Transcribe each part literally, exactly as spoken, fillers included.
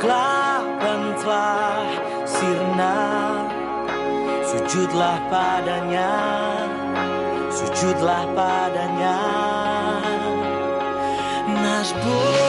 Berkelaklah sirna, sujudlah padanya, sujudlah padanya. Nasbuk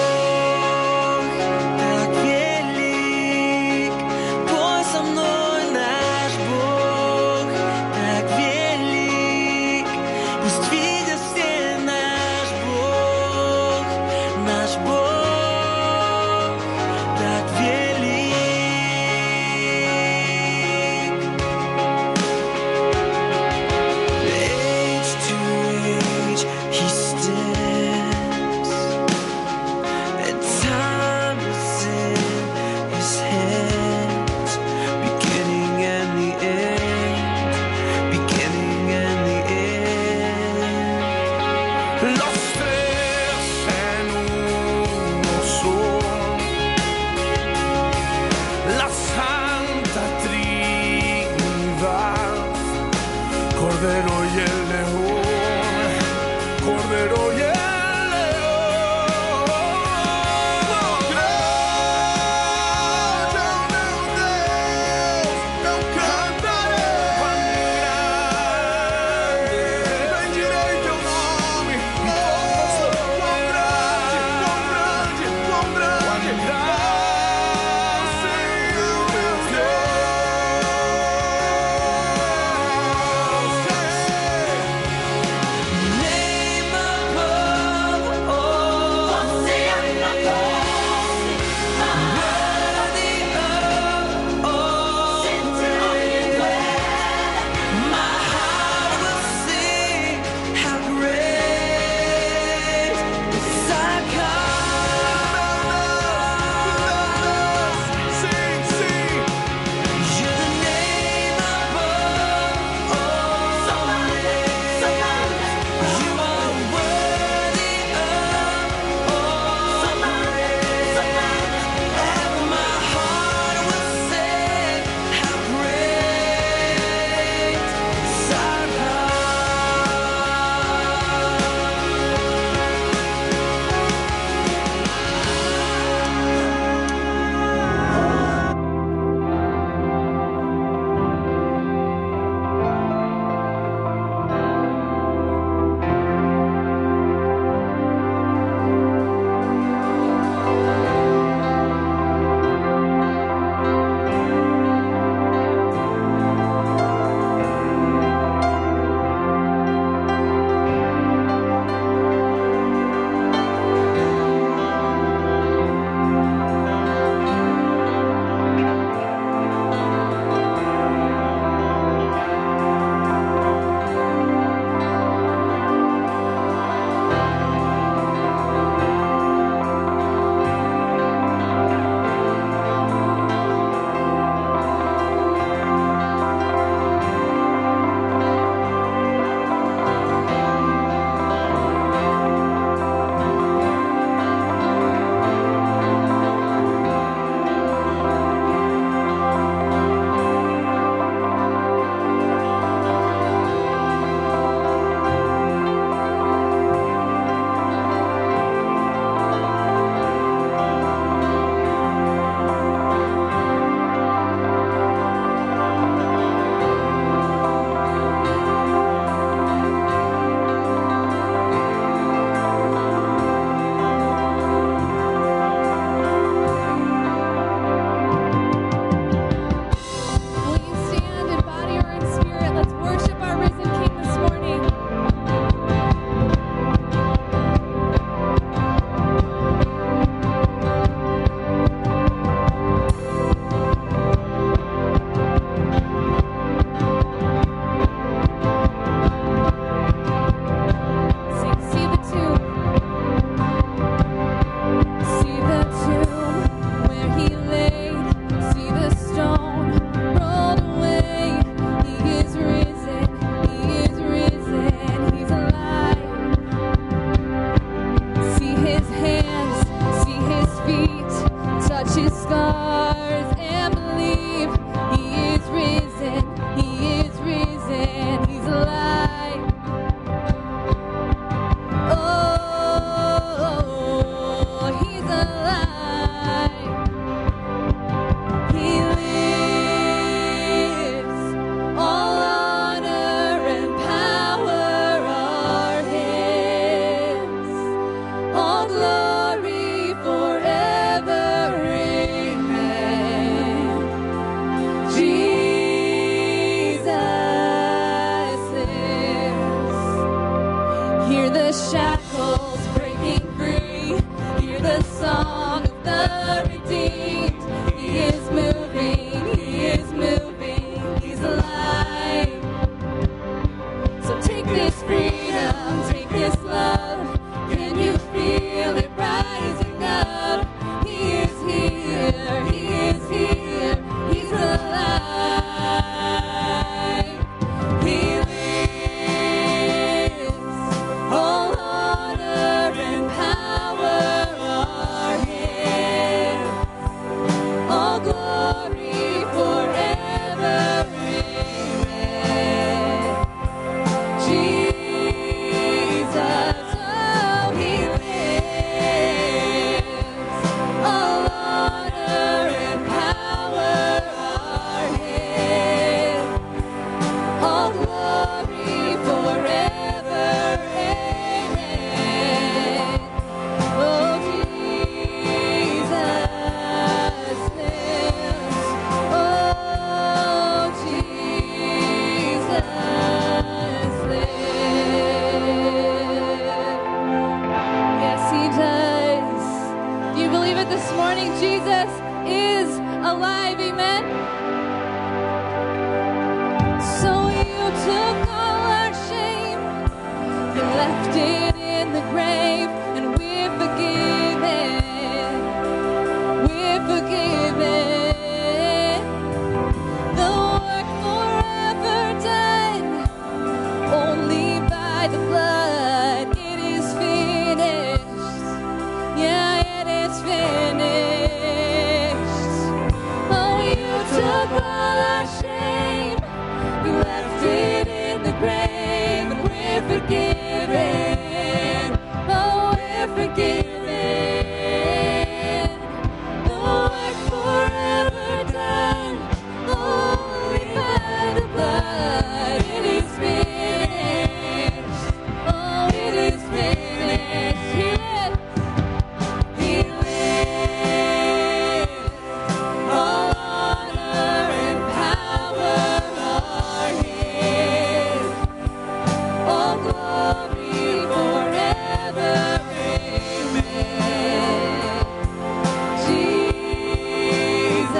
this morning. Jesus is alive. Amen. So you took all our shame and left it in the grave, and we're forgiven. We're forgiven. The work forever done only by the blood. It is finished. Yeah, it is finished. Oh, you took all our shame. You left it in the grave, and we're forgiven. Oh, we're forgiven. The work forever done only by the blood. It is finished. Oh, it is finished. He lives. He lives. All honor and power are His. All glory forever. Amen. Jesus, oh, He lives.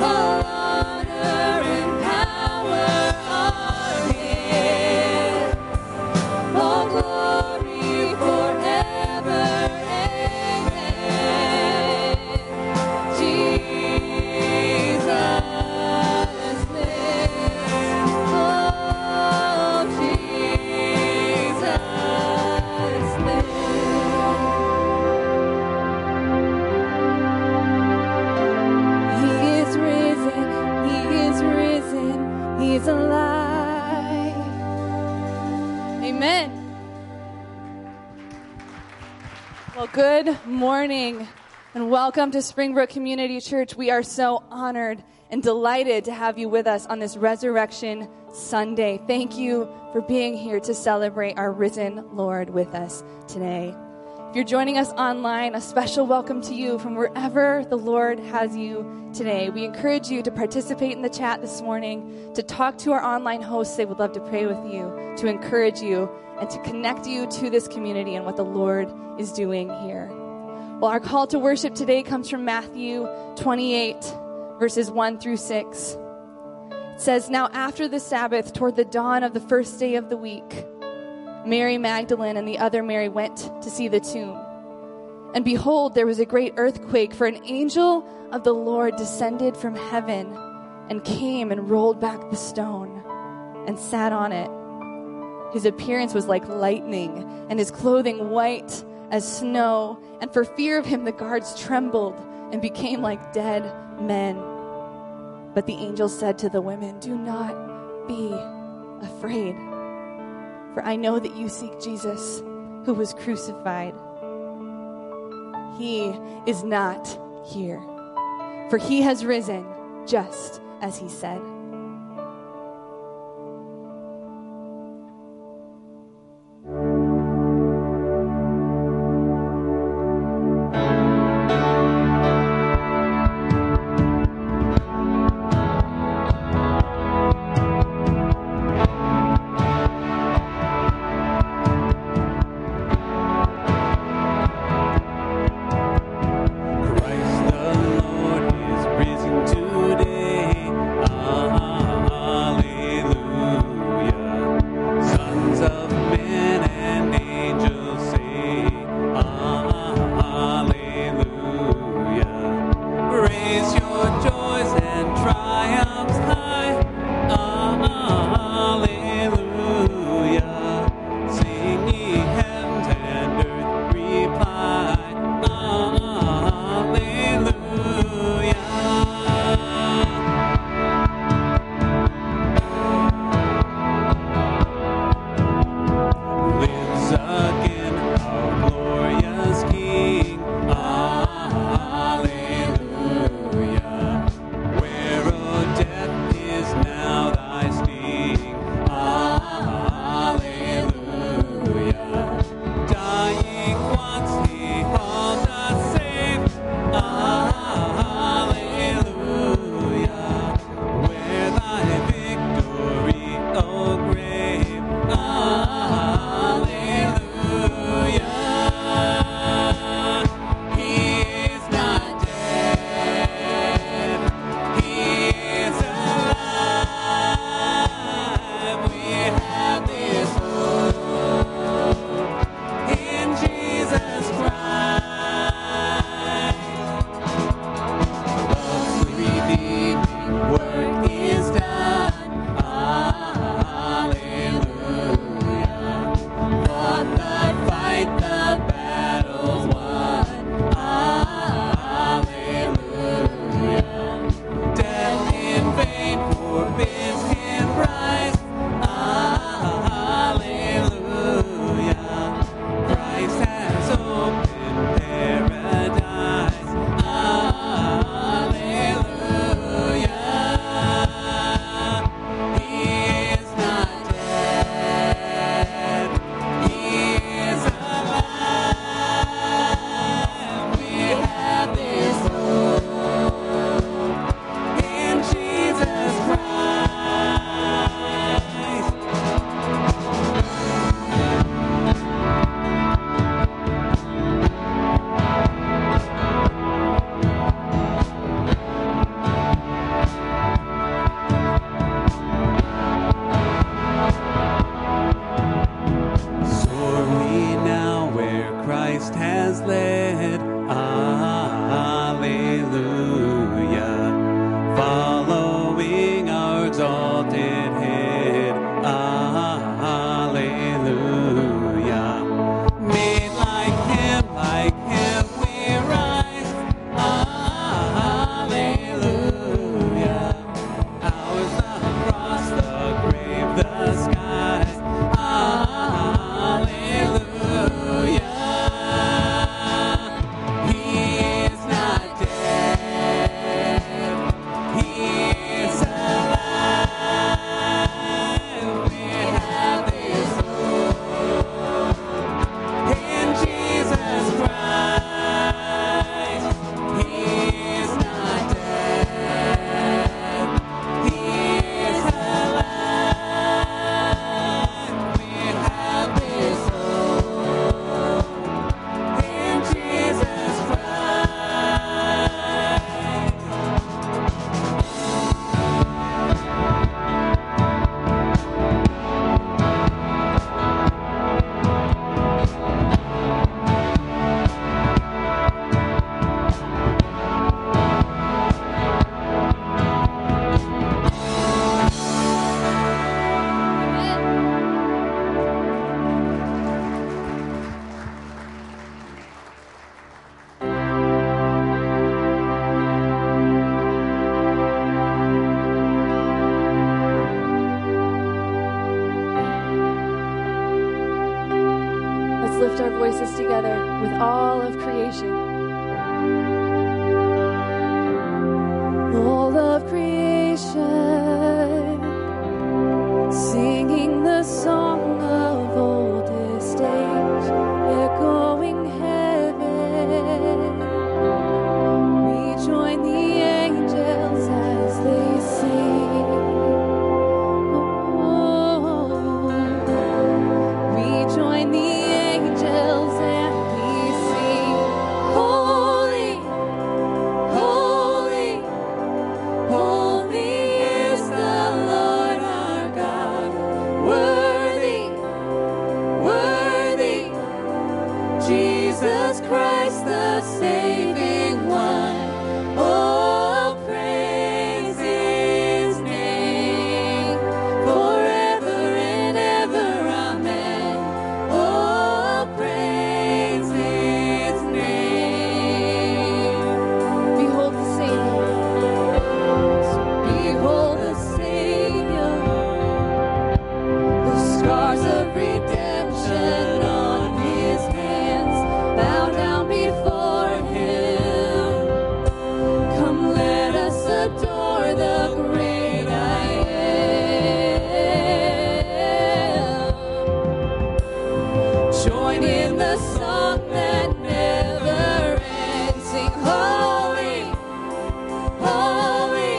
All honor and power are His. All glory forever. Amen. Jesus lives. Oh, Jesus lives. He is risen. He is risen. He is alive. Amen. Well, good morning and welcome to Springbrook Community Church. We are so honored and delighted to have you with us on this Resurrection Sunday. Thank you for being here to celebrate our risen Lord with us today. If you're joining us online, a special welcome to you from wherever the Lord has you today. We encourage you to participate in the chat this morning, to talk to our online hosts. They would love to pray with you, to encourage you, and to connect you to this community and what the Lord is doing here. Well, our call to worship today comes from Matthew twenty-eight, verses one through six. It says, "Now after the Sabbath, toward the dawn of the first day of the week, Mary Magdalene and the other Mary went to see the tomb. And behold, there was a great earthquake, for an angel of the Lord descended from heaven and came and rolled back the stone and sat on it. His appearance was like lightning, and his clothing white as snow. And for fear of him, the guards trembled and became like dead men. But the angel said to the women, 'Do not be afraid, for I know that you seek Jesus, who was crucified. He is not here, for he has risen, just as he said.'" Christ the Lord is risen today. Ah. lift our voices together with all of creation. All of creation, singing the song of oldest age, echoing heaven. We join the angels as they sing. Oh, we join the angels and we sing, holy, holy, holy is the Lord our God, worthy, worthy, Jesus Christ the saving one. Oh, praise his name forever and ever. Amen. Oh, praise his name. Behold the Savior. Behold the Savior. The scars of redemption on his hands. Bow down before him. Come, let us adore the great I am. Join in the song that never ends. Sing, holy, holy,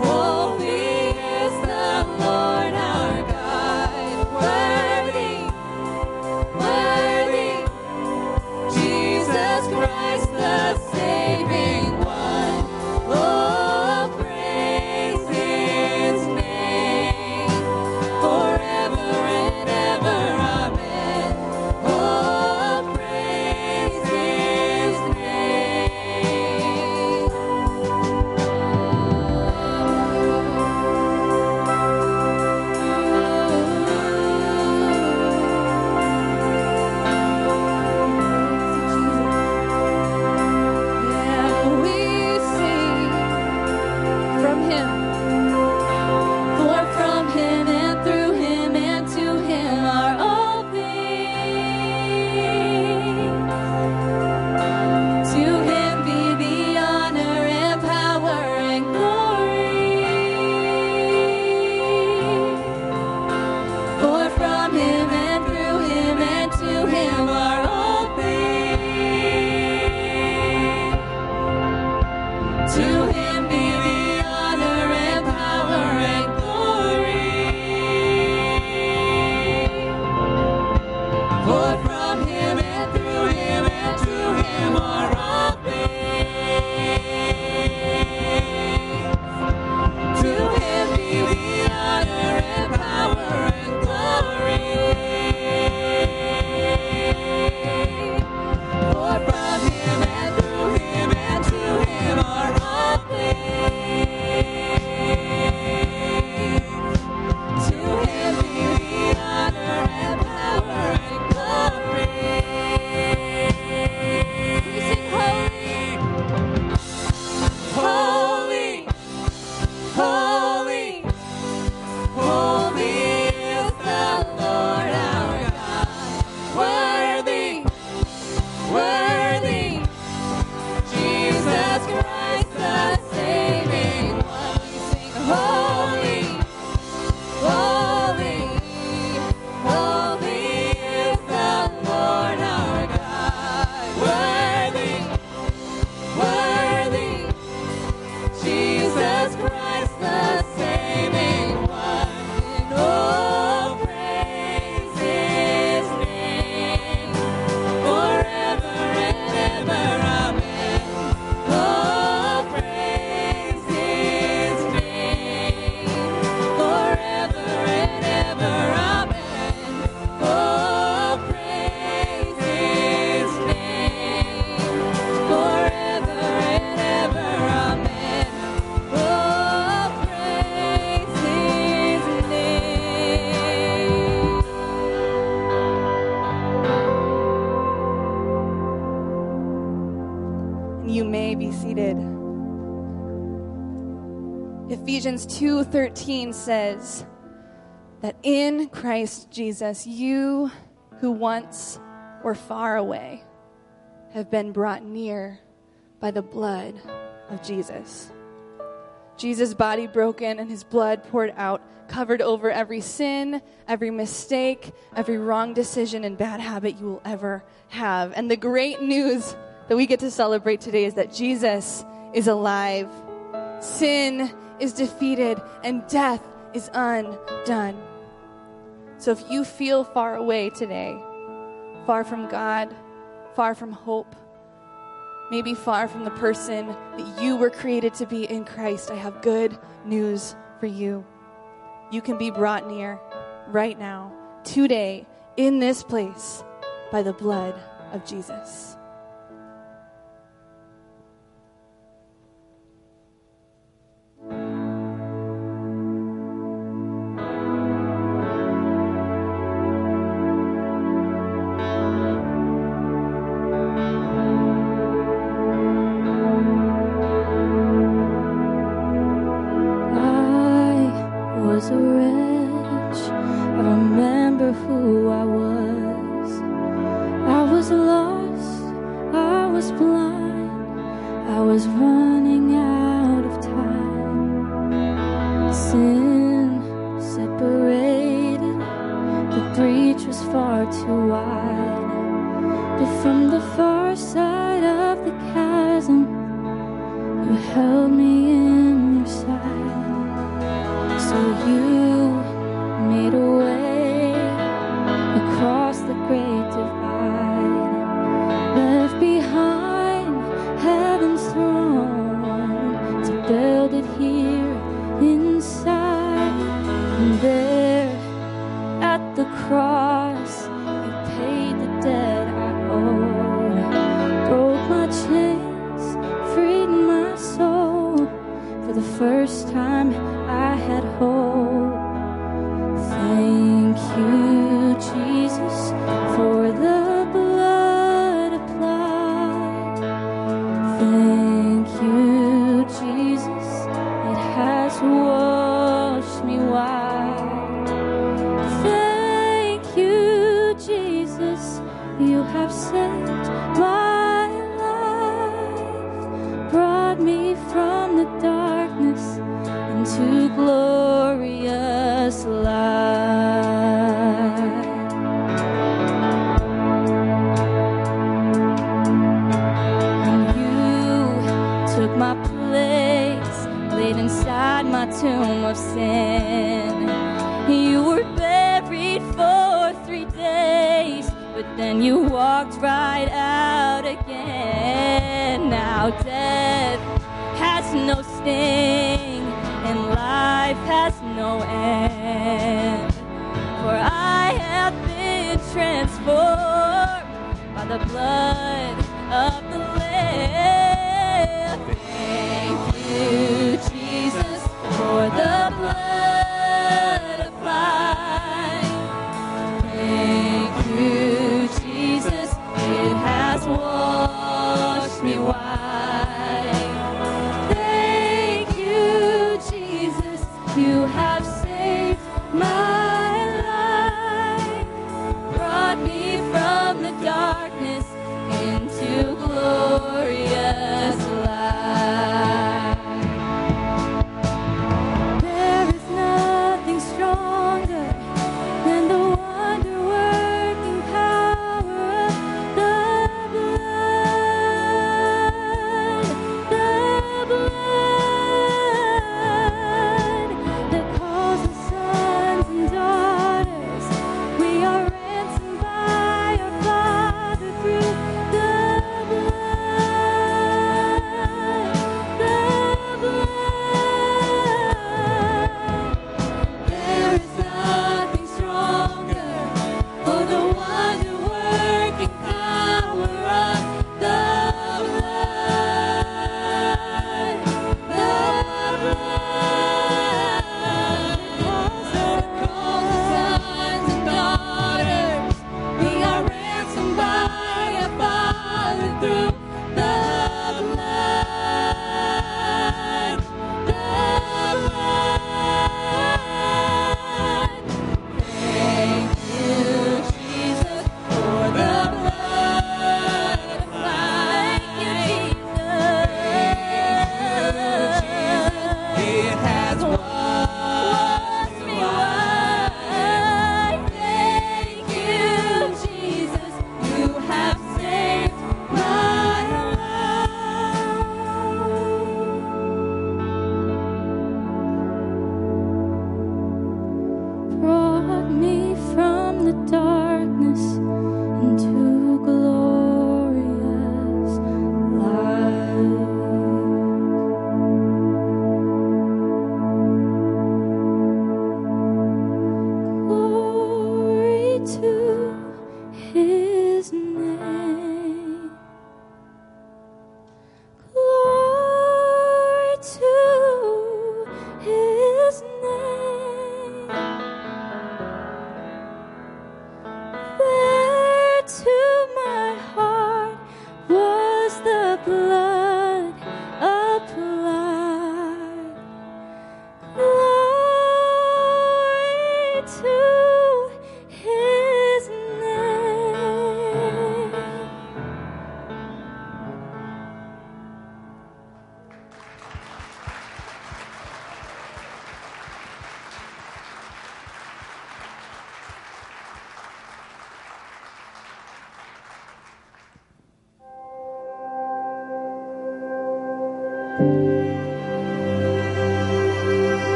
holy is the Lord our God. Worthy, worthy, Jesus Christ the saving one. Oh, praise his name forever and ever. Amen. Oh, praise his name. And we sing from him, for from him and through him and to him are all things. To him be the honor and power and glory. For from him and through him and to him are all things. To him be the honor and power and glory. For from him and through him and to him are all things. To him be the honor and power and glory. For from him and through him and to him are all things. To him be the honor and power and glory. We sing, holy, holy, holy, holy is the Lord our God. Worthy, worthy, Jesus Christ the saving one. We sing, holy, holy, holy is the Lord our God. Worthy, worthy, Jesus Christ the saving one. And oh, praise his name forever and ever. Amen. Oh, praise his name forever and ever. Amen. Oh, praise his name forever and ever. Amen. Oh, praise his name. You may be seated. Ephesians two thirteen says that in Christ Jesus you who once were far away have been brought near by the blood of Jesus. Jesus' body broken and his blood poured out, covered over every sin, every mistake, every wrong decision and bad habit you will ever have. And the great news that we get to celebrate today is that Jesus is alive. Sin is defeated and death is undone. So if you feel far away today, far from God, far from hope, maybe far from the person that you were created to be in Christ, I have good news for you. You can be brought near right now, today, in this place, by the blood of Jesus. There is no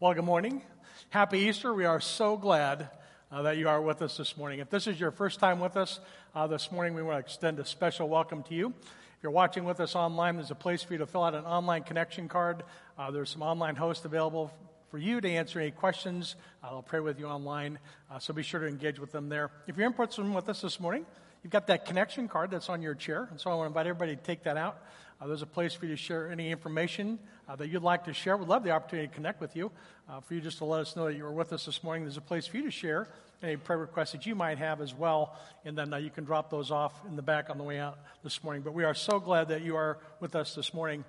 Well, good morning. Happy Easter. We are so glad uh, that you are with us this morning. If this is your first time with us uh, this morning, we want to extend a special welcome to you. If you're watching with us online, there's a place for you to fill out an online connection card. Uh, there's some online hosts available for you to answer any questions. Uh, I'll pray with you online, uh, so be sure to engage with them there. If you're in person with us this morning, you've got that connection card that's on your chair, and so I want to invite everybody to take that out. Uh, there's a place for you to share any information uh, that you'd like to share. We'd love the opportunity to connect with you, uh, for you just to let us know that you were with us this morning. There's a place for you to share any prayer requests that you might have as well, and then uh, you can drop those off in the back on the way out this morning. But we are so glad that you are with us this morning.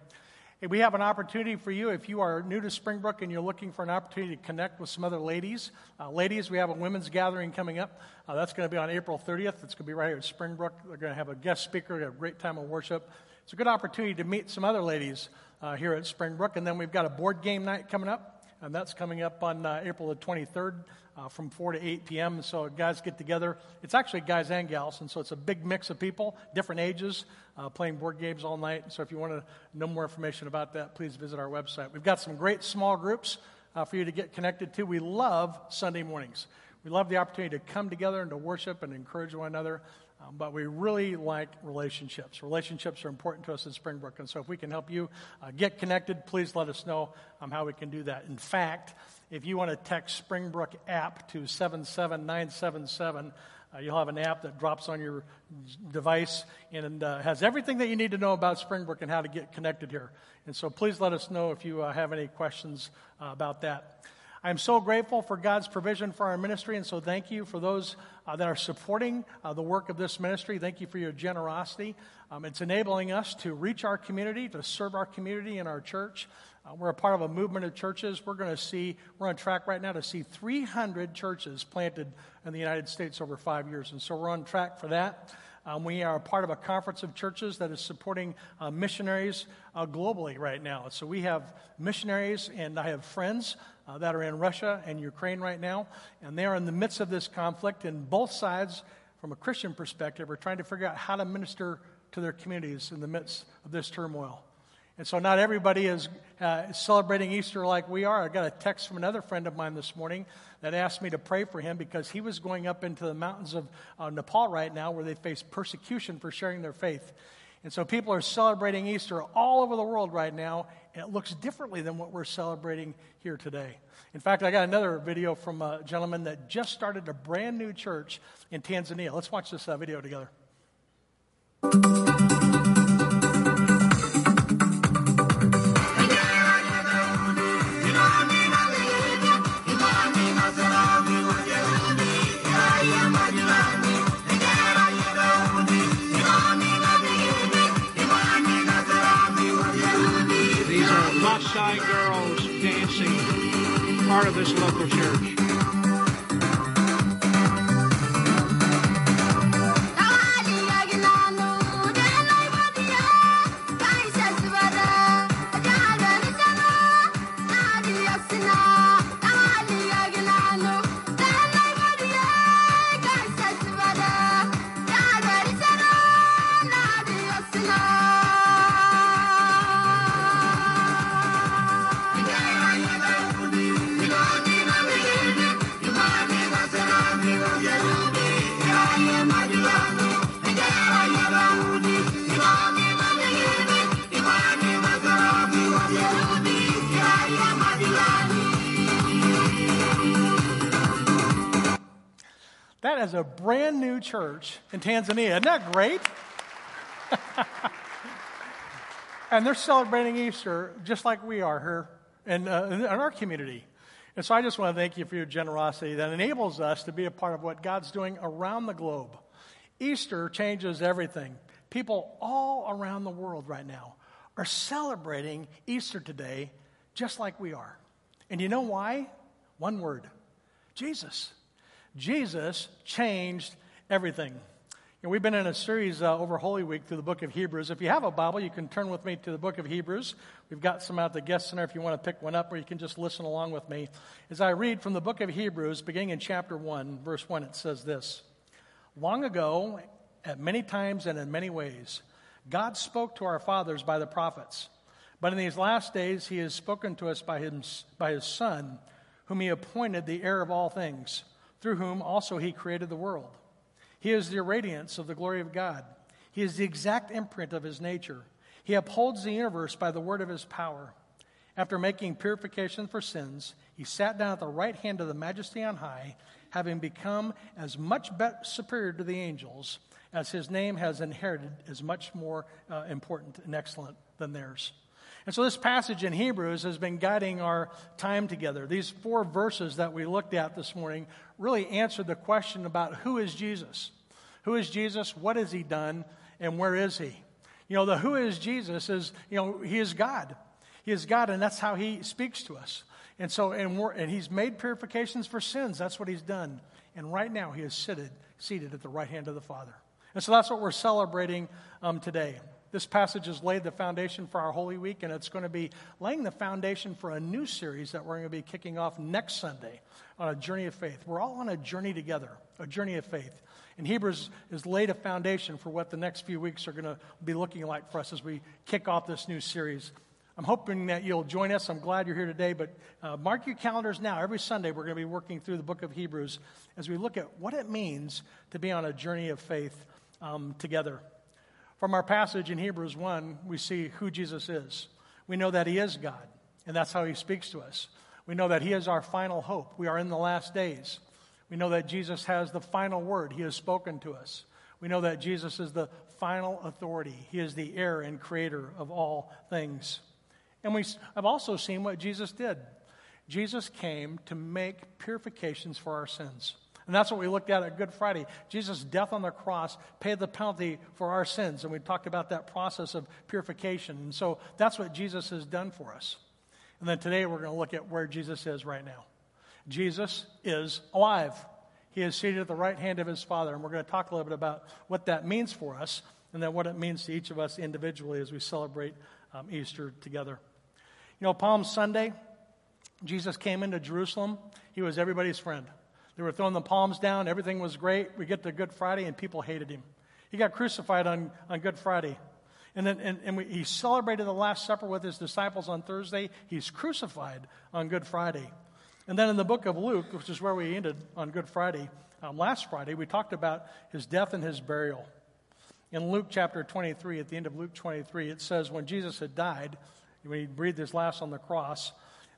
And we have an opportunity for you if you are new to Springbrook and you're looking for an opportunity to connect with some other ladies. Uh, ladies, we have a women's gathering coming up. Uh, that's going to be on April thirtieth. It's going to be right here at Springbrook. They're going to have a guest speaker. They're going to have a great time of worship. It's a good opportunity to meet some other ladies uh, here at Springbrook. And then we've got a board game night coming up, and that's coming up on uh, April the twenty-third uh, from four to eight p.m. So guys get together. It's actually guys and gals, and so it's a big mix of people, different ages, uh, playing board games all night. So if you want to know more information about that, please visit our website. We've got some great small groups uh, for you to get connected to. We love Sunday mornings. We love the opportunity to come together and to worship and encourage one another. Um, but we really like relationships. Relationships are important to us in Springbrook. And so if we can help you uh, get connected, please let us know um, how we can do that. In fact, if you want to text Springbrook app to seven seven nine seven seven, uh, you'll have an app that drops on your device and uh, has everything that you need to know about Springbrook and how to get connected here. And so please let us know if you uh, have any questions uh, about that. I'm so grateful for God's provision for our ministry, and so thank you for those uh, that are supporting uh, the work of this ministry. Thank you for your generosity. Um, it's enabling us to reach our community, to serve our community and our church. Uh, we're a part of a movement of churches. We're going to see, we're on track right now to see three hundred churches planted in the United States over five years, and so we're on track for that. Um, we are part of a conference of churches that is supporting uh, missionaries uh, globally right now. So we have missionaries, and I have friends uh, that are in Russia and Ukraine right now, and they are in the midst of this conflict, and both sides, from a Christian perspective, are trying to figure out how to minister to their communities in the midst of this turmoil. And so not everybody is uh, celebrating Easter like we are. I got a text from another friend of mine this morning that asked me to pray for him because he was going up into the mountains of uh, Nepal right now where they face persecution for sharing their faith. And so people are celebrating Easter all over the world right now, and it looks differently than what we're celebrating here today. In fact, I got another video from a gentleman that just started a brand new church in Tanzania. Let's watch this uh, video together. Girls dancing, part of this local church. That is a brand new church in Tanzania. Isn't that great? And they're celebrating Easter just like we are here in, uh, in our community. And so I just want to thank you for your generosity that enables us to be a part of what God's doing around the globe. Easter changes everything. People all around the world right now are celebrating Easter today just like we are. And you know why? One word. Jesus. Jesus changed everything. You know, we've been in a series uh, over Holy Week through the book of Hebrews. If you have a Bible, you can turn with me to the book of Hebrews. We've got some out at the guest center if you want to pick one up, or you can just listen along with me. As I read from the book of Hebrews, beginning in chapter one, verse one, it says this. Long ago, at many times and in many ways, God spoke to our fathers by the prophets. But in these last days, he has spoken to us by his, by his Son, whom he appointed the heir of all things, through whom also he created the world. He is the radiance of the glory of God. He is the exact imprint of his nature. He upholds the universe by the word of his power. After making purification for sins, he sat down at the right hand of the majesty on high, having become as much superior to the angels as his name has inherited is much more uh, important and excellent than theirs. And so this passage in Hebrews has been guiding our time together. These four verses that we looked at this morning really answered the question about who is Jesus? Who is Jesus? What has he done? And where is he? You know, the who is Jesus is, you know, he is God. He is God, and that's how he speaks to us. And so, and, we're, and he's made purifications for sins. That's what he's done. And right now he is seated, seated at the right hand of the Father. And so that's what we're celebrating um, today. This passage has laid the foundation for our Holy Week, and it's going to be laying the foundation for a new series that we're going to be kicking off next Sunday on a journey of faith. We're all on a journey together, a journey of faith. And Hebrews has laid a foundation for what the next few weeks are going to be looking like for us as we kick off this new series. I'm hoping that you'll join us. I'm glad you're here today, but uh, mark your calendars now. Every Sunday we're going to be working through the book of Hebrews as we look at what it means to be on a journey of faith um, together. From our passage in Hebrews one, we see who Jesus is. We know that he is God, and that's how he speaks to us. We know that he is our final hope. We are in the last days. We know that Jesus has the final word. He has spoken to us. We know that Jesus is the final authority. He is the heir and creator of all things. And we have also seen what Jesus did. Jesus came to make purifications for our sins. And that's what we looked at at Good Friday. Jesus' death on the cross paid the penalty for our sins. And we talked about that process of purification. And so that's what Jesus has done for us. And then today we're going to look at where Jesus is right now. Jesus is alive. He is seated at the right hand of his Father. And we're going to talk a little bit about what that means for us and then what it means to each of us individually as we celebrate um, Easter together. You know, Palm Sunday, Jesus came into Jerusalem. He was everybody's friend. They were throwing the palms down. Everything was great. We get to Good Friday, and people hated him. He got crucified on, on Good Friday. And then and, and we, he celebrated the Last Supper with his disciples on Thursday. He's crucified on Good Friday. And then in the book of Luke, which is where we ended on Good Friday, um, last Friday, we talked about his death and his burial. In Luke chapter twenty-three, at the end of Luke twenty-three, it says when Jesus had died, when he breathed his last on the cross,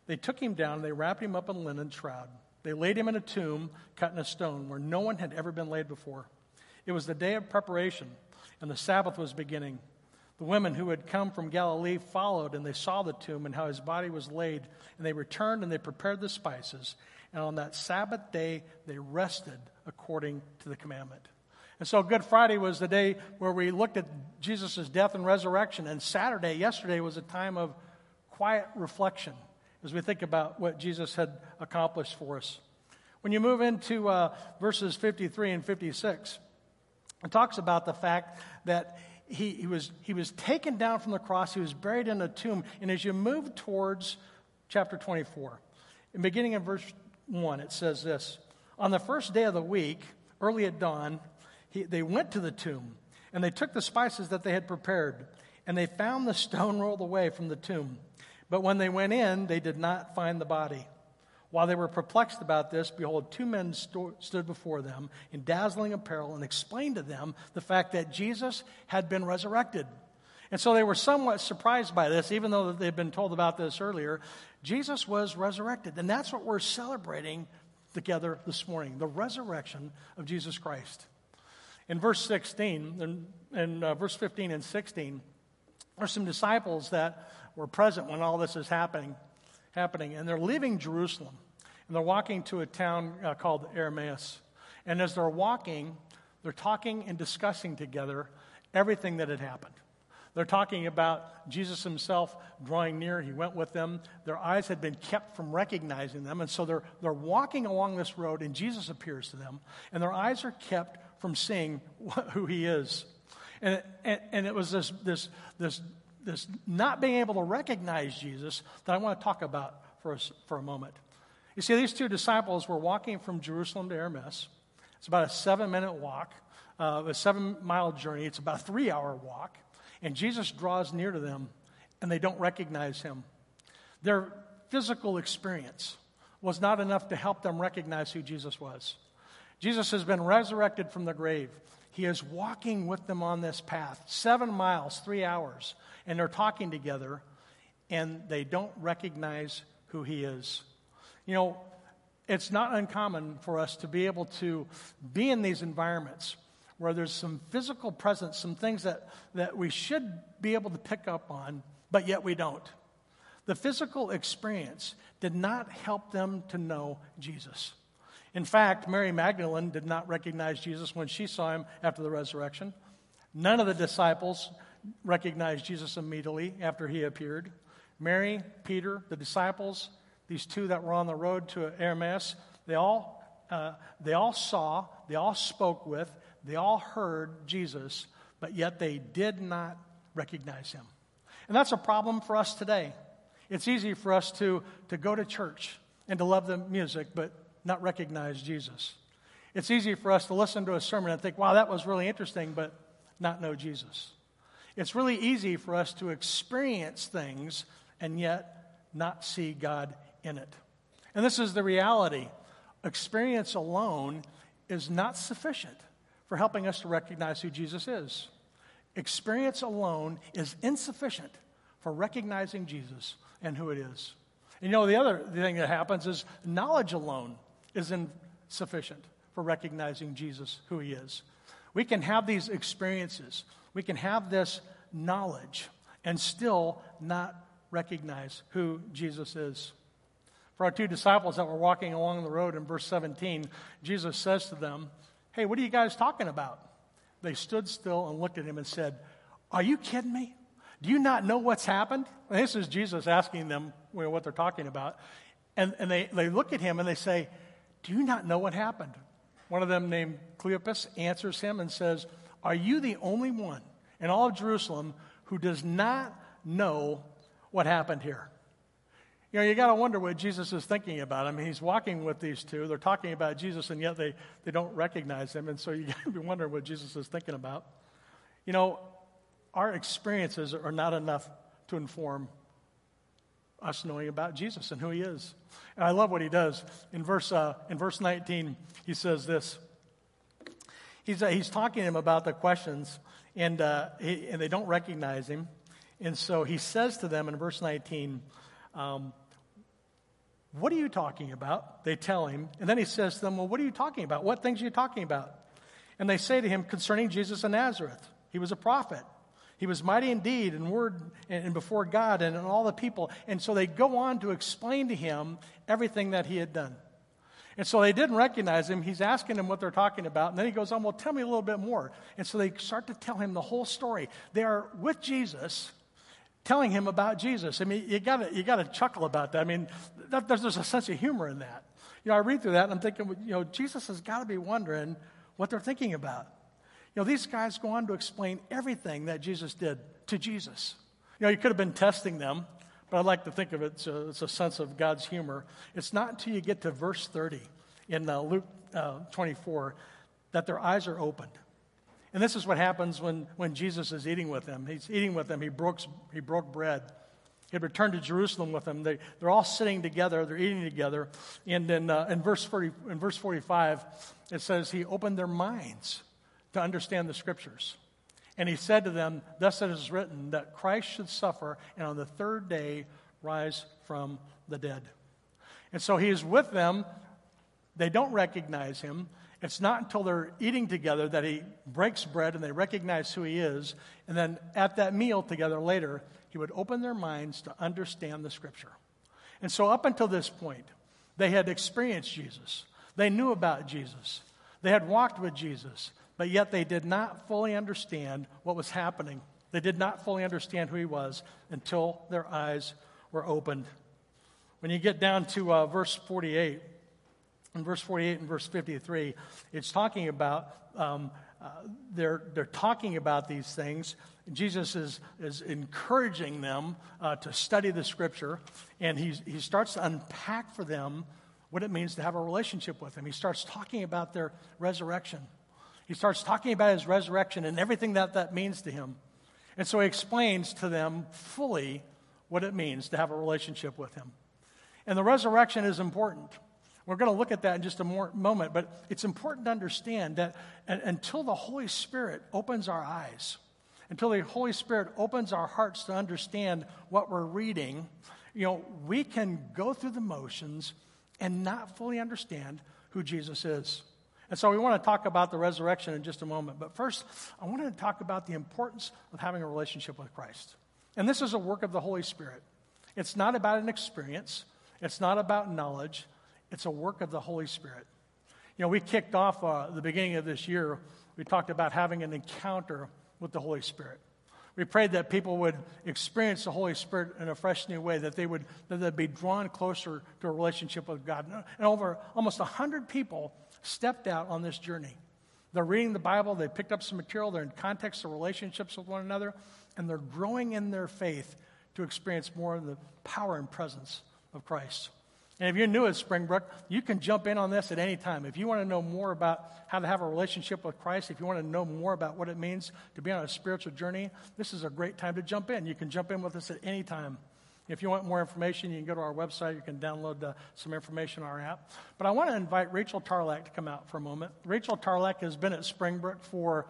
they took him down and they wrapped him up in linen shroud. They laid him in a tomb cut in a stone where no one had ever been laid before. It was the day of preparation, and the Sabbath was beginning. The women who had come from Galilee followed, and they saw the tomb and how his body was laid. And they returned, and they prepared the spices. And on that Sabbath day, they rested according to the commandment. And so Good Friday was the day where we looked at Jesus' death and resurrection. And Saturday, yesterday, was a time of quiet reflection as we think about what Jesus had accomplished for us. When you move into uh, verses fifty-three and fifty-six, it talks about the fact that he, he was he was taken down from the cross, he was buried in a tomb, and as you move towards chapter twenty-four, and beginning in verse one, it says this, on the first day of the week, early at dawn, he, they went to the tomb, and they took the spices that they had prepared, and they found the stone rolled away from the tomb. But when they went in, they did not find the body. While they were perplexed about this, behold, two men sto- stood before them in dazzling apparel and explained to them the fact that Jesus had been resurrected. And so they were somewhat surprised by this, even though they'd been told about this earlier. Jesus was resurrected, and that's what we're celebrating together this morning, the resurrection of Jesus Christ. In verse sixteen, and in, in uh, verse fifteen and sixteen, there are some disciples that were present when all this is happening, happening, and they're leaving Jerusalem, and they're walking to a town uh, called Emmaus. And as they're walking, they're talking and discussing together everything that had happened. They're talking about Jesus himself drawing near. He went with them. Their eyes had been kept from recognizing them. And so they're, they're walking along this road, and Jesus appears to them. And their eyes are kept from seeing what, who he is. And, and, and it was this, this, this, this not being able to recognize Jesus that I want to talk about for a, for a moment. You see, these two disciples were walking from Jerusalem to Emmaus. It's about a seven-minute walk, uh, a seven-mile journey. It's about a three-hour walk. And Jesus draws near to them, and they don't recognize him. Their physical experience was not enough to help them recognize who Jesus was. Jesus has been resurrected from the grave. He is walking with them on this path, seven miles, three hours, and they're talking together, and they don't recognize who he is. You know, it's not uncommon for us to be able to be in these environments where there's some physical presence, some things that, that we should be able to pick up on, but yet we don't. The physical experience did not help them to know Jesus. In fact, Mary Magdalene did not recognize Jesus when she saw him after the resurrection. None of the disciples recognized Jesus immediately after he appeared. Mary, Peter, the disciples, these two that were on the road to Emmaus, they all, uh, they all saw, they all spoke with, they all heard Jesus, but yet they did not recognize him. And that's a problem for us today. It's easy for us to, to go to church and to love the music, but not recognize Jesus. It's easy for us to listen to a sermon and think, wow, that was really interesting, but not know Jesus. It's really easy for us to experience things and yet not see God in it. And this is the reality. Experience alone is not sufficient for helping us to recognize who Jesus is. Experience alone is insufficient for recognizing Jesus and who it is. And you know, the other thing that happens is knowledge alone is insufficient for recognizing Jesus, who he is. We can have these experiences. We can have this knowledge and still not recognize who Jesus is. For our two disciples that were walking along the road in verse seventeen, Jesus says to them, "Hey, what are you guys talking about?" They stood still and looked at him and said, "Are you kidding me? Do you not know what's happened?" And this is Jesus asking them you know, what they're talking about. And, and they, they look at him and they say, "Do you not know what happened?" One of them named Cleopas answers him and says, "Are you the only one in all of Jerusalem who does not know what happened here?" You know, you got to wonder what Jesus is thinking about. I mean, he's walking with these two. They're talking about Jesus, and yet they, they don't recognize him. And so you got to be wondering what Jesus is thinking about. You know, our experiences are not enough to inform us knowing about Jesus and who he is. And I love what he does. In verse uh, in verse nineteen, he says this. He's, uh, he's talking to him about the questions, and, uh, he, and they don't recognize him. And so he says to them in verse nineteen, um, "What are you talking about?" They tell him. And then he says to them, "Well, what are you talking about? What things are you talking about?" And they say to him, "Concerning Jesus of Nazareth. He was a prophet. He was mighty in deed and word and before God and all the people." And so they go on to explain to him everything that he had done. And so they didn't recognize him. He's asking them what they're talking about. And then he goes on, "Well, tell me a little bit more." And so they start to tell him the whole story. They are with Jesus, telling him about Jesus. I mean, you gotta you gotta chuckle about that. I mean, that, there's, there's a sense of humor in that. You know, I read through that and I'm thinking, you know, Jesus has got to be wondering what they're thinking about. You know, these guys go on to explain everything that Jesus did to Jesus. You know, you could have been testing them, but I like to think of it as a, it's a sense of God's humor. It's not until you get to verse thirty in uh, Luke uh, twenty-four that their eyes are opened. And this is what happens when, when Jesus is eating with them. He's eating with them. He broke, he broke bread. He had returned to Jerusalem with them. They, they're all sitting together. They're eating together. And then uh, in, verse forty, in verse forty-five, it says, he opened their minds to understand the Scriptures. And he said to them, thus it is written, that Christ should suffer and on the third day rise from the dead. And so he is with them. They don't recognize him. It's not until they're eating together that he breaks bread and they recognize who he is. And then at that meal together later, he would open their minds to understand the Scripture. And so up until this point, they had experienced Jesus. They knew about Jesus. They had walked with Jesus, but yet they did not fully understand what was happening. They did not fully understand who he was until their eyes were opened. When you get down to uh, verse forty-eight, in verse forty-eight and verse fifty-three, it's talking about, um, uh, they're, they're talking about these things. Jesus is, is encouraging them uh, to study the Scripture, and he's, he starts to unpack for them what it means to have a relationship with him. He starts talking about their resurrection. He starts talking about his resurrection and everything that that means to him. And so he explains to them fully what it means to have a relationship with him. And the resurrection is important. We're going to look at that in just a more moment, but it's important to understand that until the Holy Spirit opens our eyes, until the Holy Spirit opens our hearts to understand what we're reading, you know, we can go through the motions and not fully understand who Jesus is. And so we want to talk about the resurrection in just a moment. But first, I wanted to talk about the importance of having a relationship with Christ. And this is a work of the Holy Spirit. It's not about an experience. It's not about knowledge. It's a work of the Holy Spirit. You know, we kicked off uh, the beginning of this year, we talked about having an encounter with the Holy Spirit. We prayed that people would experience the Holy Spirit in a fresh new way, that they would that they'd be drawn closer to a relationship with God. And over almost one hundred people stepped out on this journey. They're reading the Bible, they picked up some material, they're in context of relationships with one another, and they're growing in their faith to experience more of the power and presence of Christ. And if you're new at Springbrook, you can jump in on this at any time. If you want to know more about how to have a relationship with Christ, if you want to know more about what it means to be on a spiritual journey, this is a great time to jump in. You can jump in with us at any time. If you want more information, you can go to our website. You can download uh, some information on our app. But I want to invite Rachel Tarlack to come out for a moment. Rachel Tarlack has been at Springbrook for,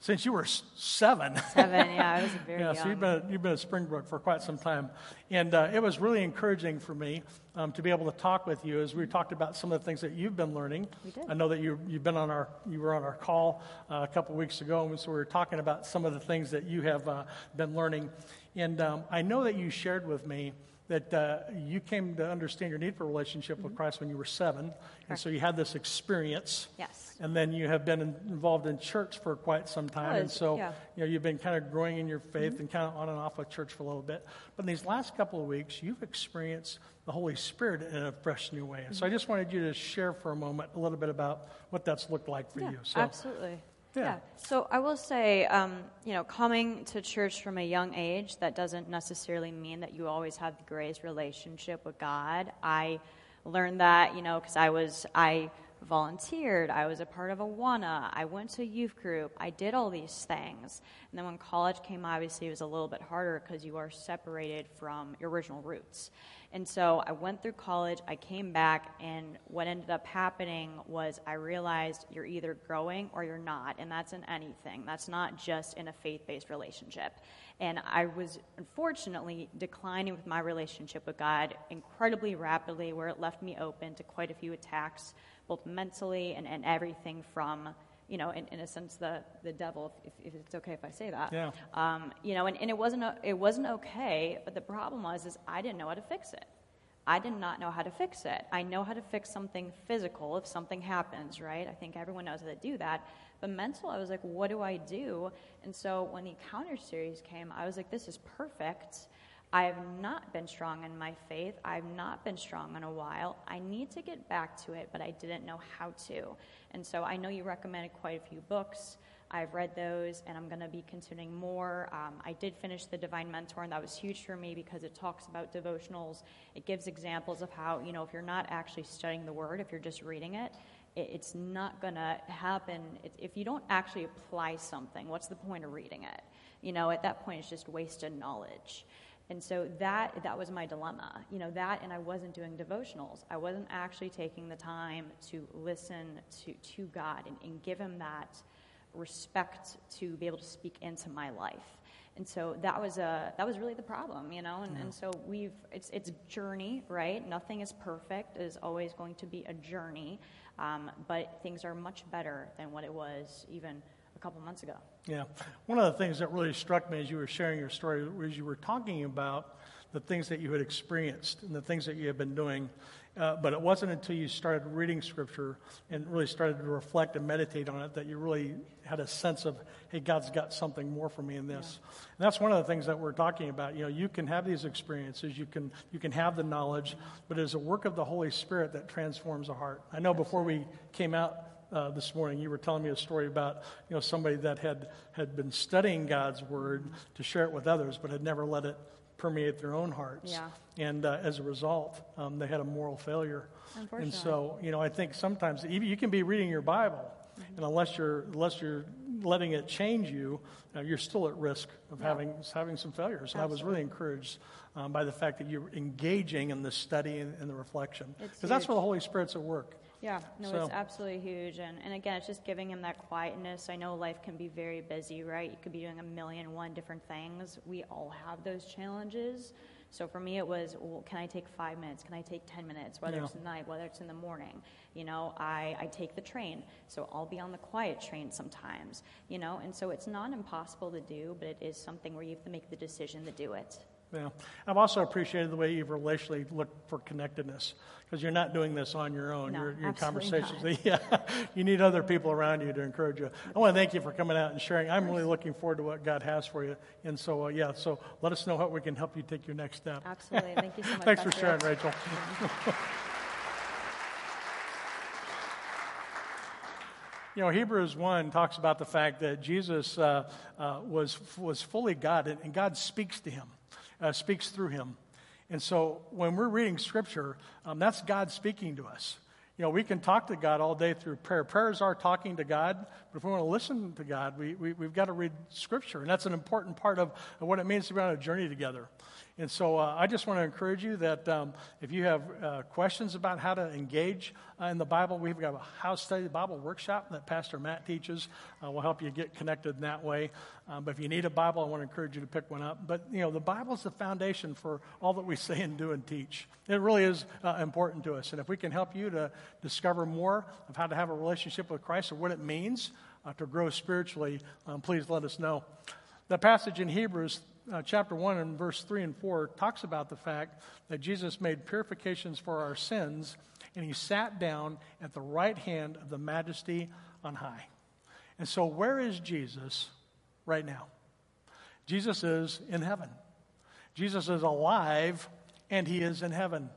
since you were seven. Seven, yeah, I was very yeah, young. Yeah, so you've been, you've been at Springbrook for quite some time. And uh, it was really encouraging for me um, to be able to talk with you as we talked about some of the things that you've been learning. We did. I know that you, you've been on our, you were on our call uh, a couple weeks ago, and so we were talking about some of the things that you have uh, been learning. And um, I know that you shared with me that uh, you came to understand your need for a relationship mm-hmm. with Christ when you were seven. Correct. And so you had this experience. Yes. And then you have been in, involved in church for quite some time. Oh, and so yeah. you know, you've been kind of growing in your faith mm-hmm. and kind of on and off with church for a little bit. But in these last couple of weeks, you've experienced the Holy Spirit in a fresh new way. And mm-hmm. so I just wanted you to share for a moment a little bit about what that's looked like for yeah, you. So, absolutely. Yeah. yeah. So I will say, um, you know, coming to church from a young age, that doesn't necessarily mean that you always have the greatest relationship with God. I learned that, you know, because I was, I volunteered, I was a part of Awana, I went to youth group, I did all these things. And then when college came, obviously it was a little bit harder because you are separated from your original roots. And so I went through college, I came back, and what ended up happening was I realized you're either growing or you're not, and that's in anything. That's not just in a faith-based relationship. And I was, unfortunately, declining with my relationship with God incredibly rapidly, where it left me open to quite a few attacks, both mentally and, and everything from, you know, in, in a sense, the, the devil, if, if it's okay if I say that. Yeah. Um, you know, and, and it wasn't a, it wasn't okay, but the problem was is I didn't know how to fix it. I did not know how to fix it. I know how to fix something physical if something happens, right? I think everyone knows how to do that. But mental, I was like, what do I do? And so when the encounter series came, I was like, this is perfect. I have not been strong in my faith. I've not been strong in a while. I need to get back to it, but I didn't know how to. And so I know you recommended quite a few books. I've read those, and I'm going to be consuming more. Um, I did finish The Divine Mentor, and that was huge for me because it talks about devotionals. It gives examples of how, you know, if you're not actually studying the Word, if you're just reading it, it it's not going to happen. It, if you don't actually apply something, what's the point of reading it? You know, at that point, it's just wasted knowledge. And so that that was my dilemma, you know, that, and I wasn't doing devotionals. I wasn't actually taking the time to listen to, to God and, and give him that respect to be able to speak into my life. And so that was a that was really the problem, you know. And, yeah. and so we've it's it's a journey, right? Nothing is perfect. It is always going to be a journey, um, but things are much better than what it was even a couple months ago. Yeah, one of the things that really struck me as you were sharing your story was you were talking about the things that you had experienced and the things that you had been doing, uh, but it wasn't until you started reading Scripture and really started to reflect and meditate on it that you really had a sense of, hey, God's got something more for me in this. Yeah. And that's one of the things that we're talking about. You know, you can have these experiences, you can you can have the knowledge, but it is a work of the Holy Spirit that transforms a heart. I know before we came out Uh, this morning, you were telling me a story about, you know, somebody that had, had been studying God's word to share it with others, but had never let it permeate their own hearts. Yeah. And uh, as a result, um, they had a moral failure. Unfortunately. And so, you know, I think sometimes even you can be reading your Bible, mm-hmm. and unless you're unless you're letting it change you, uh, you're still at risk of yeah. having having some failures. And absolutely. I was really encouraged um, by the fact that you're engaging in the study and, and the reflection, because that's where the Holy Spirit's at work. Yeah, no, so. It's absolutely huge. And, and again, it's just giving him that quietness. I know life can be very busy, right? You could be doing a million and one different things. We all have those challenges. So for me, it was, well, can I take five minutes? Can I take ten minutes? Whether yeah. it's at night, whether it's in the morning. You know, I, I take the train. So I'll be on the quiet train sometimes, you know? And so it's not impossible to do, but it is something where you have to make the decision to do it. Yeah, I've also appreciated the way you've relationally looked for connectedness, because you're not doing this on your own. No, your your conversations, not. yeah, you need other people around you to encourage you. I want to thank you for coming out and sharing. I'm really looking forward to what God has for you, and so uh, yeah, so let us know how we can help you take your next step. Absolutely, thank you so much. Thanks Pastor. for sharing, Rachel. You know, Hebrews one talks about the fact that Jesus uh, uh, was was fully God, and God speaks to him. Uh, speaks through him. And so when we're reading Scripture, um, that's God speaking to us. You know, we can talk to God all day through prayer. Prayers are talking to God, but if we want to listen to God, we, we, we've got to read Scripture. And that's an important part of, of what it means to be on a journey together. And so uh, I just want to encourage you that um, if you have uh, questions about how to engage uh, in the Bible, we've got a house study Bible workshop that Pastor Matt teaches. Uh, we'll help you get connected in that way. Um, but if you need a Bible, I want to encourage you to pick one up. But, you know, the Bible is the foundation for all that we say and do and teach. It really is uh, important to us. And if we can help you to discover more of how to have a relationship with Christ or what it means uh, to grow spiritually, um, please let us know. The passage in Hebrews Uh, chapter one and verse three and four talks about the fact that Jesus made purifications for our sins, and he sat down at the right hand of the majesty on high. And so where is Jesus right now? Jesus is in heaven. Jesus is alive, and he is in heaven.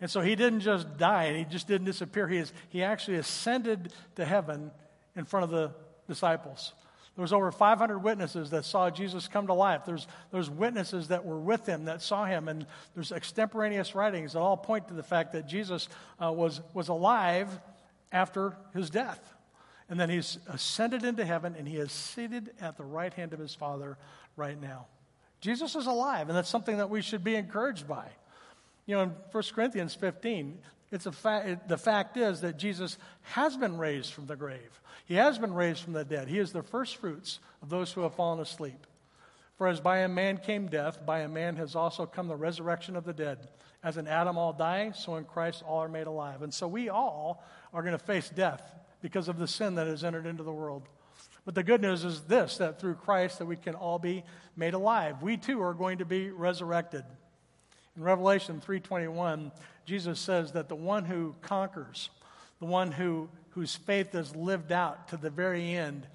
And so he didn't just die, and he just didn't disappear. He is, he actually ascended to heaven in front of the disciples. There was over five hundred witnesses that saw Jesus come to life. There's, there's witnesses that were with him that saw him, and there's extemporaneous writings that all point to the fact that Jesus uh, was, was alive after his death. And then he's ascended into heaven, and he is seated at the right hand of his Father right now. Jesus is alive, and that's something that we should be encouraged by. You know, in First Corinthians fifteen... It's a fa- the fact is that Jesus has been raised from the grave. He has been raised from the dead. He is the first fruits of those who have fallen asleep. For as by a man came death, by a man has also come the resurrection of the dead. As in Adam all die, so in Christ all are made alive. And so we all are going to face death because of the sin that has entered into the world. But the good news is this, that through Christ that we can all be made alive. We too are going to be resurrected. In Revelation three twenty-one, Jesus says that the one who conquers, the one who whose faith is lived out to the very end,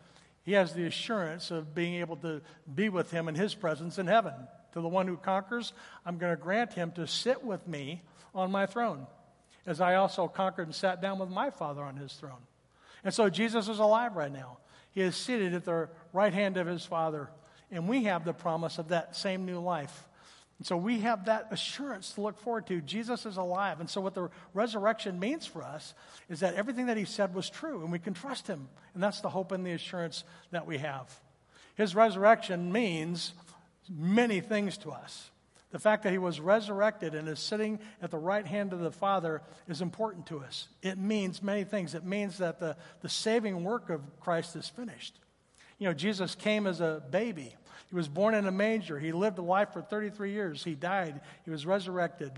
he has the assurance of being able to be with him in his presence in heaven. To the one who conquers, I'm going to grant him to sit with me on my throne, as I also conquered and sat down with my Father on his throne. And so Jesus is alive right now. He is seated at the right hand of his Father, and we have the promise of that same new life. And so we have that assurance to look forward to. Jesus is alive. And so what the resurrection means for us is that everything that he said was true, and we can trust him. And that's the hope and the assurance that we have. His resurrection means many things to us. The fact that he was resurrected and is sitting at the right hand of the Father is important to us. It means many things. It means that the, the saving work of Christ is finished. You know, Jesus came as a baby. He was born in a manger. He lived a life for thirty-three years. He died. He was resurrected.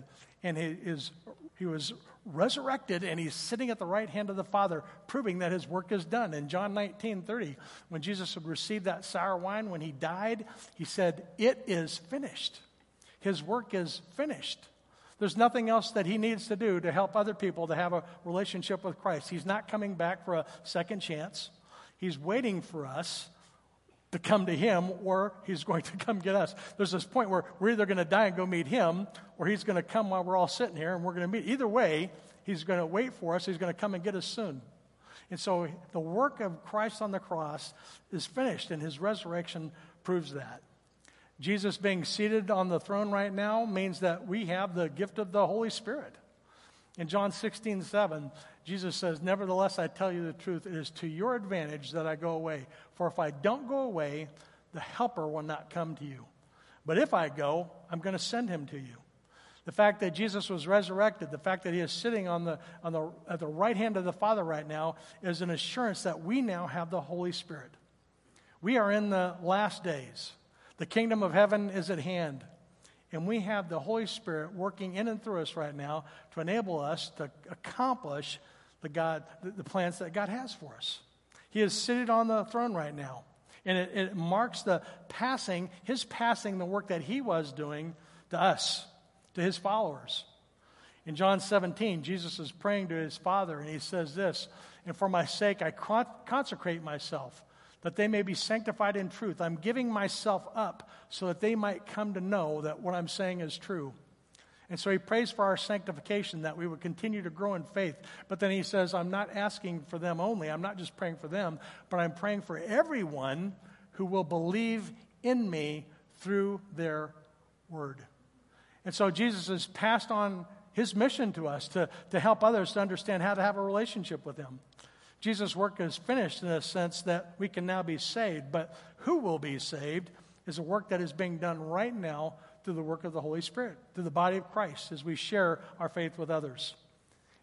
And he, is, he was resurrected, and he's sitting at the right hand of the Father, proving that his work is done. In John nineteen thirty, when Jesus had received that sour wine, when he died, he said, "It is finished." His work is finished. There's nothing else that he needs to do to help other people to have a relationship with Christ. He's not coming back for a second chance. He's waiting for us to come to him, or he's going to come get us. There's this point where we're either going to die and go meet him, or he's going to come while we're all sitting here and we're going to meet. Either way, he's going to wait for us. He's going to come and get us soon. And so the work of Christ on the cross is finished, and his resurrection proves that. Jesus being seated on the throne right now means that we have the gift of the Holy Spirit. In John sixteen seven, Jesus says, "Nevertheless, I tell you the truth, it is to your advantage that I go away. For if I don't go away, the Helper will not come to you. But if I go, I'm going to send him to you." The fact that Jesus was resurrected, the fact that he is sitting on the, on the, at the right hand of the Father right now, is an assurance that we now have the Holy Spirit. We are in the last days. The kingdom of heaven is at hand. And we have the Holy Spirit working in and through us right now to enable us to accomplish the God, the plans that God has for us. He is seated on the throne right now. And it, it marks the passing, his passing the work that he was doing to us, to his followers. In John seventeen, Jesus is praying to his Father, and he says this, "And for my sake I con- consecrate myself, that they may be sanctified in truth. I'm giving myself up so that they might come to know that what I'm saying is true." And so he prays for our sanctification, that we would continue to grow in faith. But then he says, I'm not asking for them only. I'm not just praying for them, but I'm praying for everyone who will believe in me through their word. And so Jesus has passed on his mission to us to, to help others to understand how to have a relationship with him. Jesus' work is finished in a sense that we can now be saved, but who will be saved is a work that is being done right now through the work of the Holy Spirit, through the body of Christ, as we share our faith with others.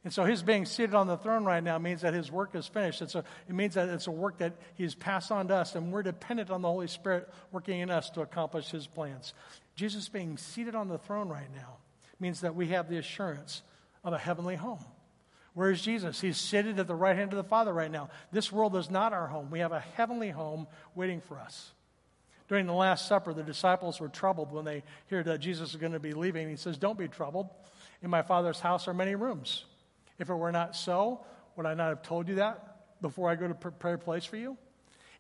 And so his being seated on the throne right now means that his work is finished. It's a, it means that it's a work that he's passed on to us, and we're dependent on the Holy Spirit working in us to accomplish his plans. Jesus being seated on the throne right now means that we have the assurance of a heavenly home. Where is Jesus? He's seated at the right hand of the Father right now. This world is not our home. We have a heavenly home waiting for us. During the Last Supper, the disciples were troubled when they heard that Jesus is going to be leaving. He says, "Don't be troubled. In my Father's house are many rooms. If it were not so, would I not have told you that before I go to prepare a place for you?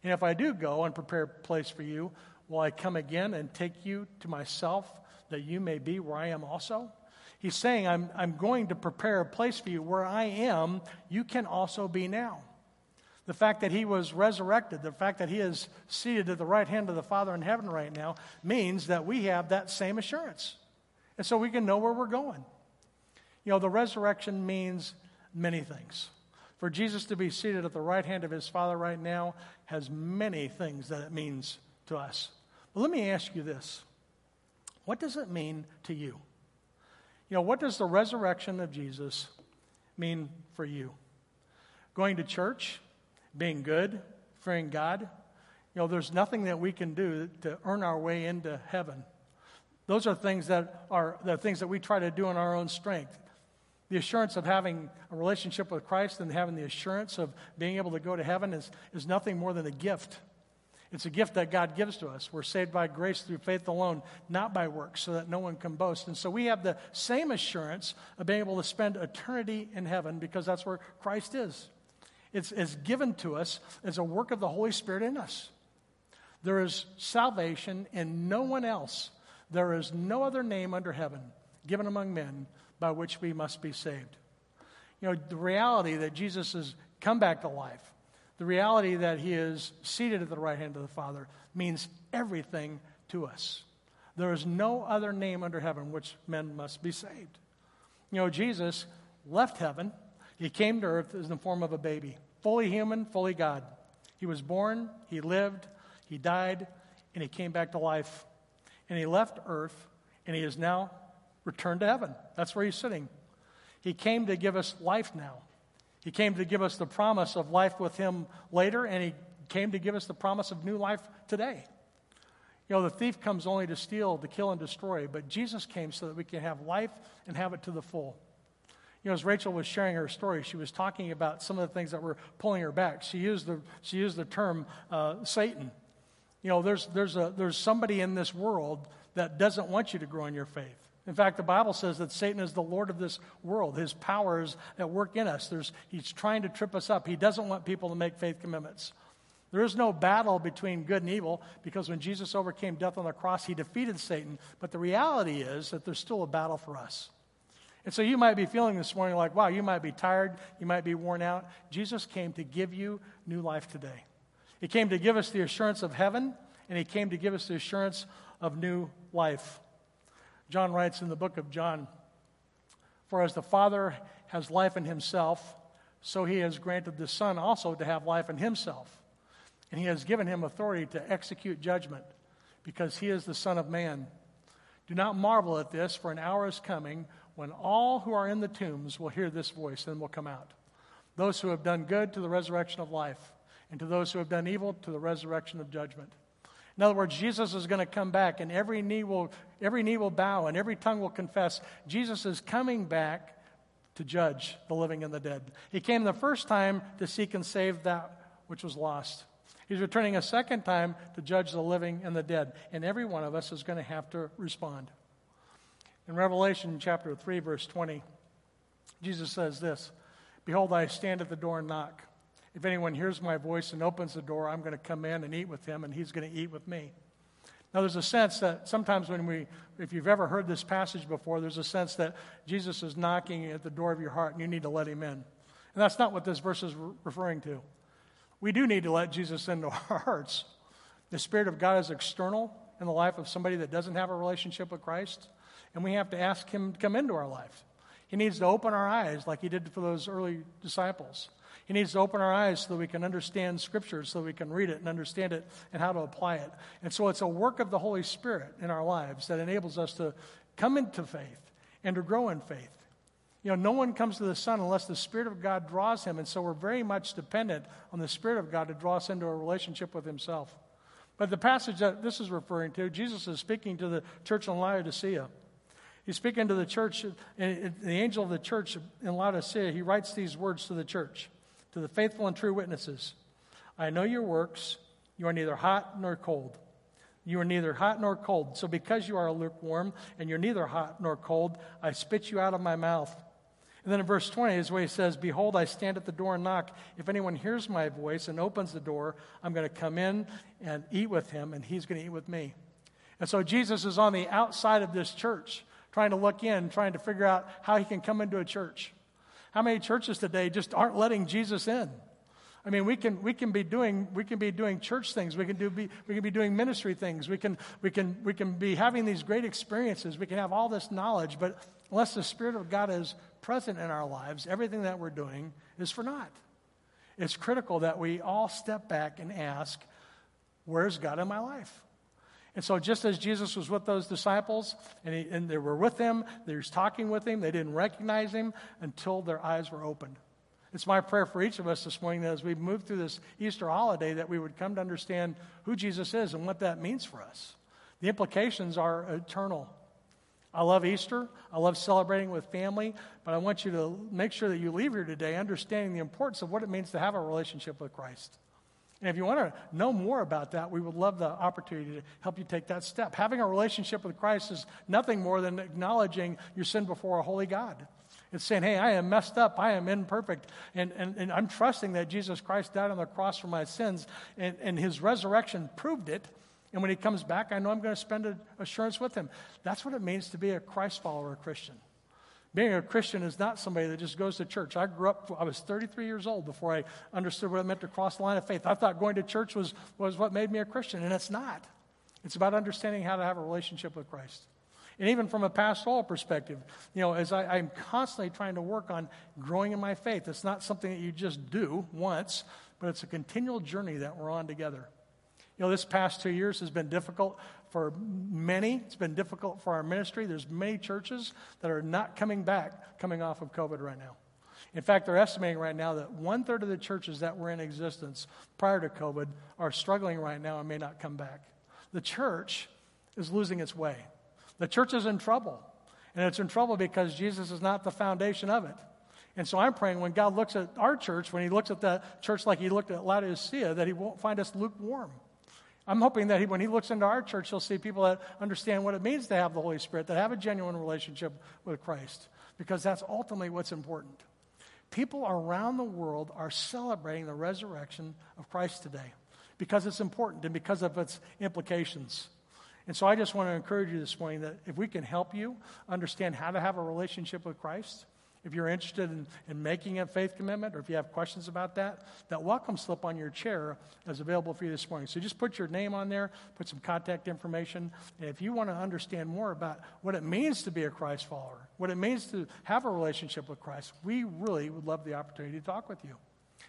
And if I do go and prepare a place for you, will I come again and take you to myself, that you may be where I am also?" He's saying, I'm, I'm going to prepare a place for you. Where I am, you can also be now. The fact that he was resurrected, the fact that he is seated at the right hand of the Father in heaven right now, means that we have that same assurance. And so we can know where we're going. You know, the resurrection means many things. For Jesus to be seated at the right hand of his Father right now has many things that it means to us. But let me ask you this. What does it mean to you? You know, what does the resurrection of Jesus mean for you? Going to church, being good, fearing God. You know, there's nothing that we can do to earn our way into heaven. Those are things that are the things that we try to do in our own strength. The assurance of having a relationship with Christ and having the assurance of being able to go to heaven is, is nothing more than a gift. It's a gift that God gives to us. We're saved by grace through faith alone, not by works, so that no one can boast. And so we have the same assurance of being able to spend eternity in heaven, because that's where Christ is. It's, it's given to us as a work of the Holy Spirit in us. There is salvation in no one else. There is no other name under heaven given among men by which we must be saved. You know, the reality that Jesus has come back to life, the reality that he is seated at the right hand of the Father, means everything to us. There is no other name under heaven which men must be saved. You know, Jesus left heaven. He came to earth in the form of a baby, fully human, fully God. He was born, he lived, he died, and he came back to life. And he left earth, and he is now returned to heaven. That's where he's sitting. He came to give us life now. He came to give us the promise of life with him later, and he came to give us the promise of new life today. You know, the thief comes only to steal, to kill, and destroy, but Jesus came so that we can have life and have it to the full. You know, as Rachel was sharing her story, she was talking about some of the things that were pulling her back. She used the she used the term uh, Satan. You know, there's there's a there's somebody in this world that doesn't want you to grow in your faith. In fact, the Bible says that Satan is the lord of this world. His power is at work in us. There's he's trying to trip us up. He doesn't want people to make faith commitments. There is no battle between good and evil, because when Jesus overcame death on the cross, he defeated Satan. But the reality is that there's still a battle for us. And so you might be feeling this morning like, wow, you might be tired, you might be worn out. Jesus came to give you new life today. He came to give us the assurance of heaven, and he came to give us the assurance of new life. John writes in the book of John, "For as the Father has life in himself, so he has granted the Son also to have life in himself. And he has given him authority to execute judgment, because he is the Son of Man. Do not marvel at this, for an hour is coming when all who are in the tombs will hear this voice and will come out. Those who have done good to the resurrection of life, and to those who have done evil to the resurrection of judgment." In other words, Jesus is going to come back, and every knee will every knee will bow, and every tongue will confess. Jesus is coming back to judge the living and the dead. He came the first time to seek and save that which was lost. He's returning a second time to judge the living and the dead, and every one of us is going to have to respond. In Revelation chapter three, verse twenty, Jesus says this, "Behold, I stand at the door and knock. If anyone hears my voice and opens the door, I'm going to come in and eat with him, and he's going to eat with me." Now, there's a sense that sometimes when we, if you've ever heard this passage before, there's a sense that Jesus is knocking at the door of your heart, and you need to let him in. And that's not what this verse is re- referring to. We do need to let Jesus into our hearts. The Spirit of God is external in the life of somebody that doesn't have a relationship with Christ, and we have to ask him to come into our life. He needs to open our eyes like he did for those early disciples. He needs to open our eyes so that we can understand Scripture, so that we can read it and understand it and how to apply it. And so it's a work of the Holy Spirit in our lives that enables us to come into faith and to grow in faith. You know, no one comes to the Son unless the Spirit of God draws him, and so we're very much dependent on the Spirit of God to draw us into a relationship with himself. But the passage that this is referring to, Jesus is speaking to the church in Laodicea. He's speaking to the church, and the angel of the church in Laodicea, he writes these words to the church, to the faithful and true witnesses. "I know your works. You are neither hot nor cold. You are neither hot nor cold. So because you are lukewarm and you're neither hot nor cold, I spit you out of my mouth." And then in verse twenty is where he says, "Behold, I stand at the door and knock. If anyone hears my voice and opens the door, I'm going to come in and eat with him, and he's going to eat with me." And so Jesus is on the outside of this church, trying to look in, trying to figure out how he can come into a church. How many churches today just aren't letting Jesus in? I mean, we can we can be doing we can be doing church things, we can do be, we can be doing ministry things, we can we can we can be having these great experiences, we can have all this knowledge, but unless the Spirit of God is present in our lives, everything that we're doing is for naught. It's critical that we all step back and ask, where's God in my life? And so just as Jesus was with those disciples, and, he, and they were with him, they were talking with him, they didn't recognize him until their eyes were opened. It's my prayer for each of us this morning that as we move through this Easter holiday, that we would come to understand who Jesus is and what that means for us. The implications are eternal. I love Easter. I love celebrating with family, but I want you to make sure that you leave here today understanding the importance of what it means to have a relationship with Christ. And if you want to know more about that, we would love the opportunity to help you take that step. Having a relationship with Christ is nothing more than acknowledging your sin before a holy God. It's saying, hey, I am messed up, I am imperfect, and, and, and I'm trusting that Jesus Christ died on the cross for my sins, and, and his resurrection proved it. And when he comes back, I know I'm going to spend an assurance with him. That's what it means to be a Christ follower, a Christian. Being a Christian is not somebody that just goes to church. I grew up, I was thirty-three years old before I understood what it meant to cross the line of faith. I thought going to church was, was what made me a Christian, and it's not. It's about understanding how to have a relationship with Christ. And even from a pastoral perspective, you know, as I, I'm constantly trying to work on growing in my faith. It's not something that you just do once, but it's a continual journey that we're on together. You know, this past two years has been difficult for many. It's been difficult for our ministry. There's many churches that are not coming back, coming off of COVID right now. In fact, they're estimating right now that one-third of the churches that were in existence prior to COVID are struggling right now and may not come back. The church is losing its way. The church is in trouble, and it's in trouble because Jesus is not the foundation of it. And so I'm praying when God looks at our church, when he looks at that church like he looked at Laodicea, that he won't find us lukewarm. I'm hoping that he, when he looks into our church, he'll see people that understand what it means to have the Holy Spirit, that have a genuine relationship with Christ, because that's ultimately what's important. People around the world are celebrating the resurrection of Christ today because it's important and because of its implications. And so I just want to encourage you this morning that if we can help you understand how to have a relationship with Christ, if you're interested in, in making a faith commitment, or if you have questions about that, that welcome slip on your chair is available for you this morning. So just put your name on there, put some contact information. And if you want to understand more about what it means to be a Christ follower, what it means to have a relationship with Christ, we really would love the opportunity to talk with you.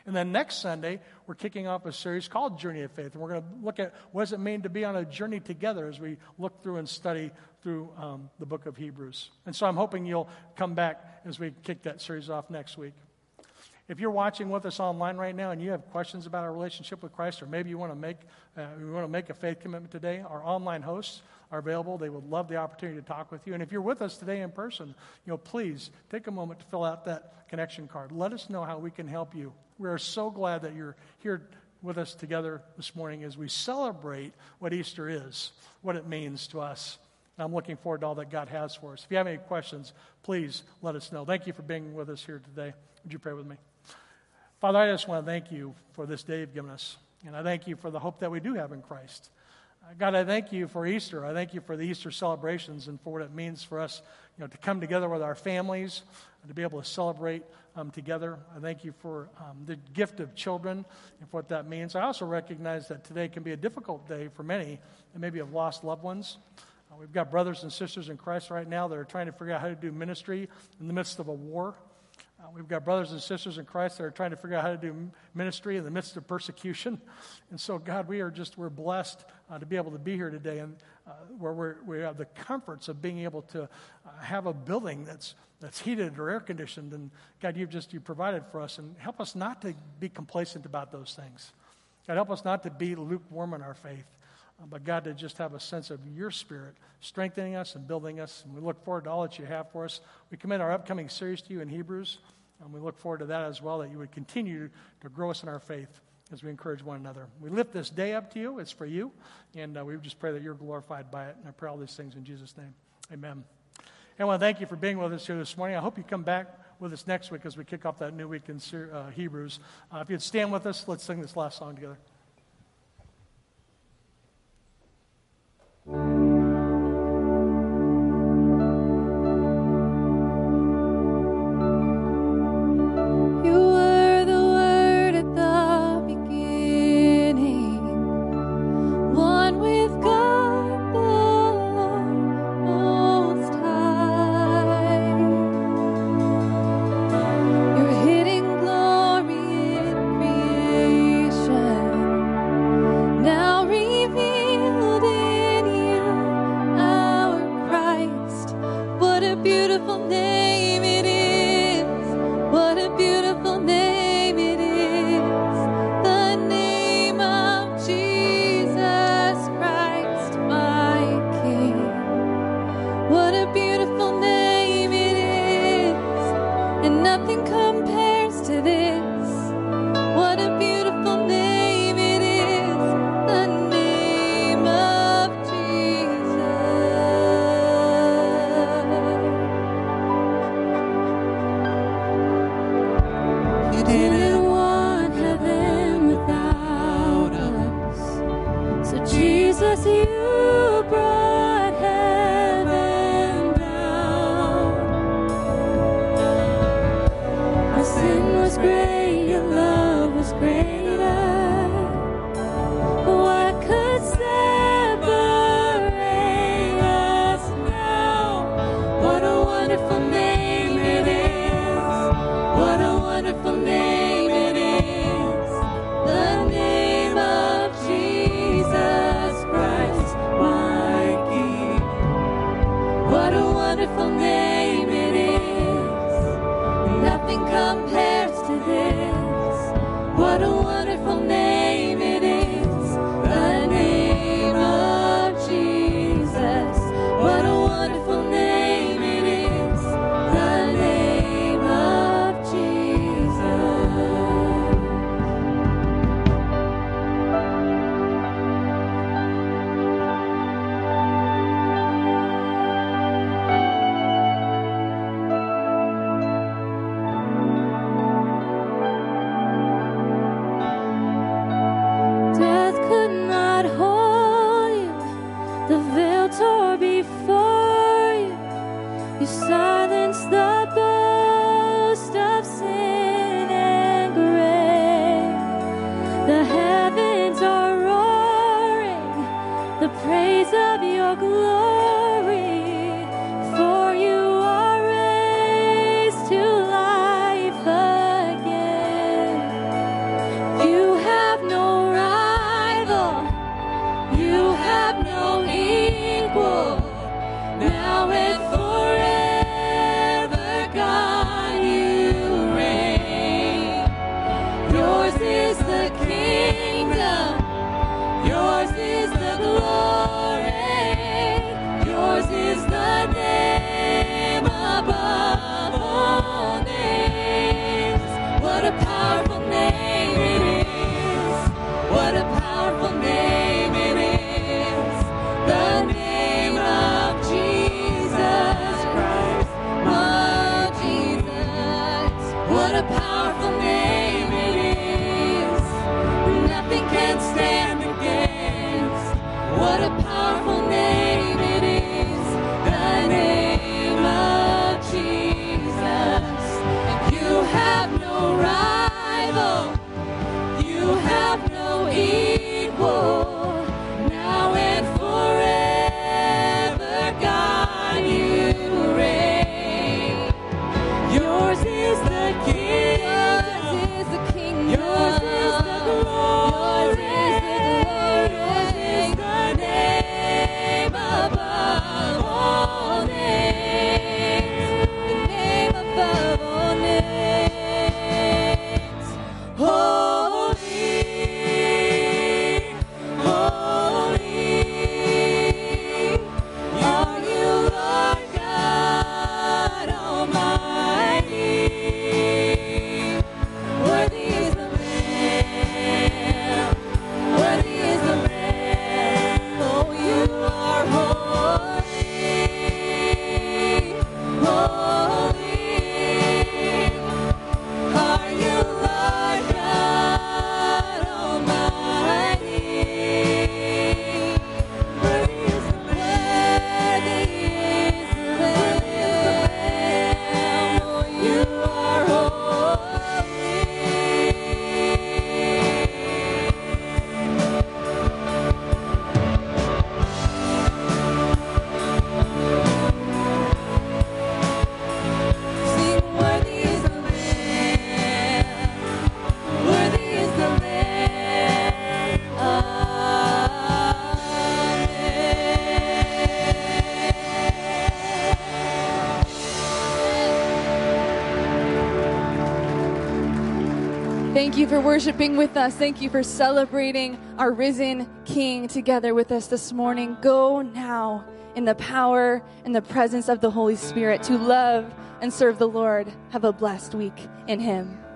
And then next Sunday, we're kicking off a series called Journey of Faith. And we're going to look at what does it mean to be on a journey together as we look through and study through um, the book of Hebrews. And so I'm hoping you'll come back as we kick that series off next week. If you're watching with us online right now and you have questions about our relationship with Christ, or maybe you want to make uh, you want to make a faith commitment today, our online hosts are available. They would love the opportunity to talk with you. And if you're with us today in person, you know, please take a moment to fill out that connection card. Let us know how we can help you. We are so glad that you're here with us together this morning as we celebrate what Easter is, what it means to us. And I'm looking forward to all that God has for us. If you have any questions, please let us know. Thank you for being with us here today. Would you pray with me? Father, I just want to thank you for this day you've given us. And I thank you for the hope that we do have in Christ. God, I thank you for Easter. I thank you for the Easter celebrations and for what it means for us, you know, to come together with our families and to be able to celebrate um, together. I thank you for um, the gift of children and for what that means. I also recognize that today can be a difficult day for many that maybe have lost loved ones. Uh, we've got brothers and sisters in Christ right now that are trying to figure out how to do ministry in the midst of a war. Uh, we've got brothers and sisters in Christ that are trying to figure out how to do ministry in the midst of persecution. And so, God, we are just, we're blessed uh, to be able to be here today, and uh, where we're, we have the comforts of being able to uh, have a building that's that's heated or air-conditioned. And, God, you've just, you provided for us. And help us not to be complacent about those things. God, help us not to be lukewarm in our faith. But God, to just have a sense of your Spirit strengthening us and building us. And we look forward to all that you have for us. We commit our upcoming series to you in Hebrews, and we look forward to that as well, that you would continue to grow us in our faith as we encourage one another. We lift this day up to you. It's for you. And uh, we just pray that you're glorified by it. And I pray all these things in Jesus' name. Amen. And I want to thank you for being with us here this morning. I hope you come back with us next week as we kick off that new week in uh, Hebrews. Uh, if you'd stand with us, let's sing this last song together. The name of Jesus Christ. the praise of your glory, for you are raised to life again. You have no rival, you have no equal, now and forever, God, you reign. Yours is the kingdom, yours is the glory, yours is the name above all names. What a powerful name it is, what a powerful name it is, the name of Jesus Christ, of Jesus. What a powerful name it is, nothing can stand. What a powerful name it is, the name of Jesus. You have no rival, you have no equal, now and forever, God, you reign. Yours is the kingdom, yours is the glory, yours is the name above all names, the name above all names. Holy, holy are you, Lord God Almighty. Worthy is the Lamb, worthy is the Lamb, oh, you are holy, holy are you, Lord God Almighty. Worthy is the Lamb, oh, you are holy. Sing, worthy is the Lamb, worthy is the Lamb, Amen. Thank you for worshiping with us. Thank you for celebrating our risen King together with us this morning. Go now in the power and the presence of the Holy Spirit to love and serve the Lord. Have a blessed week in Him.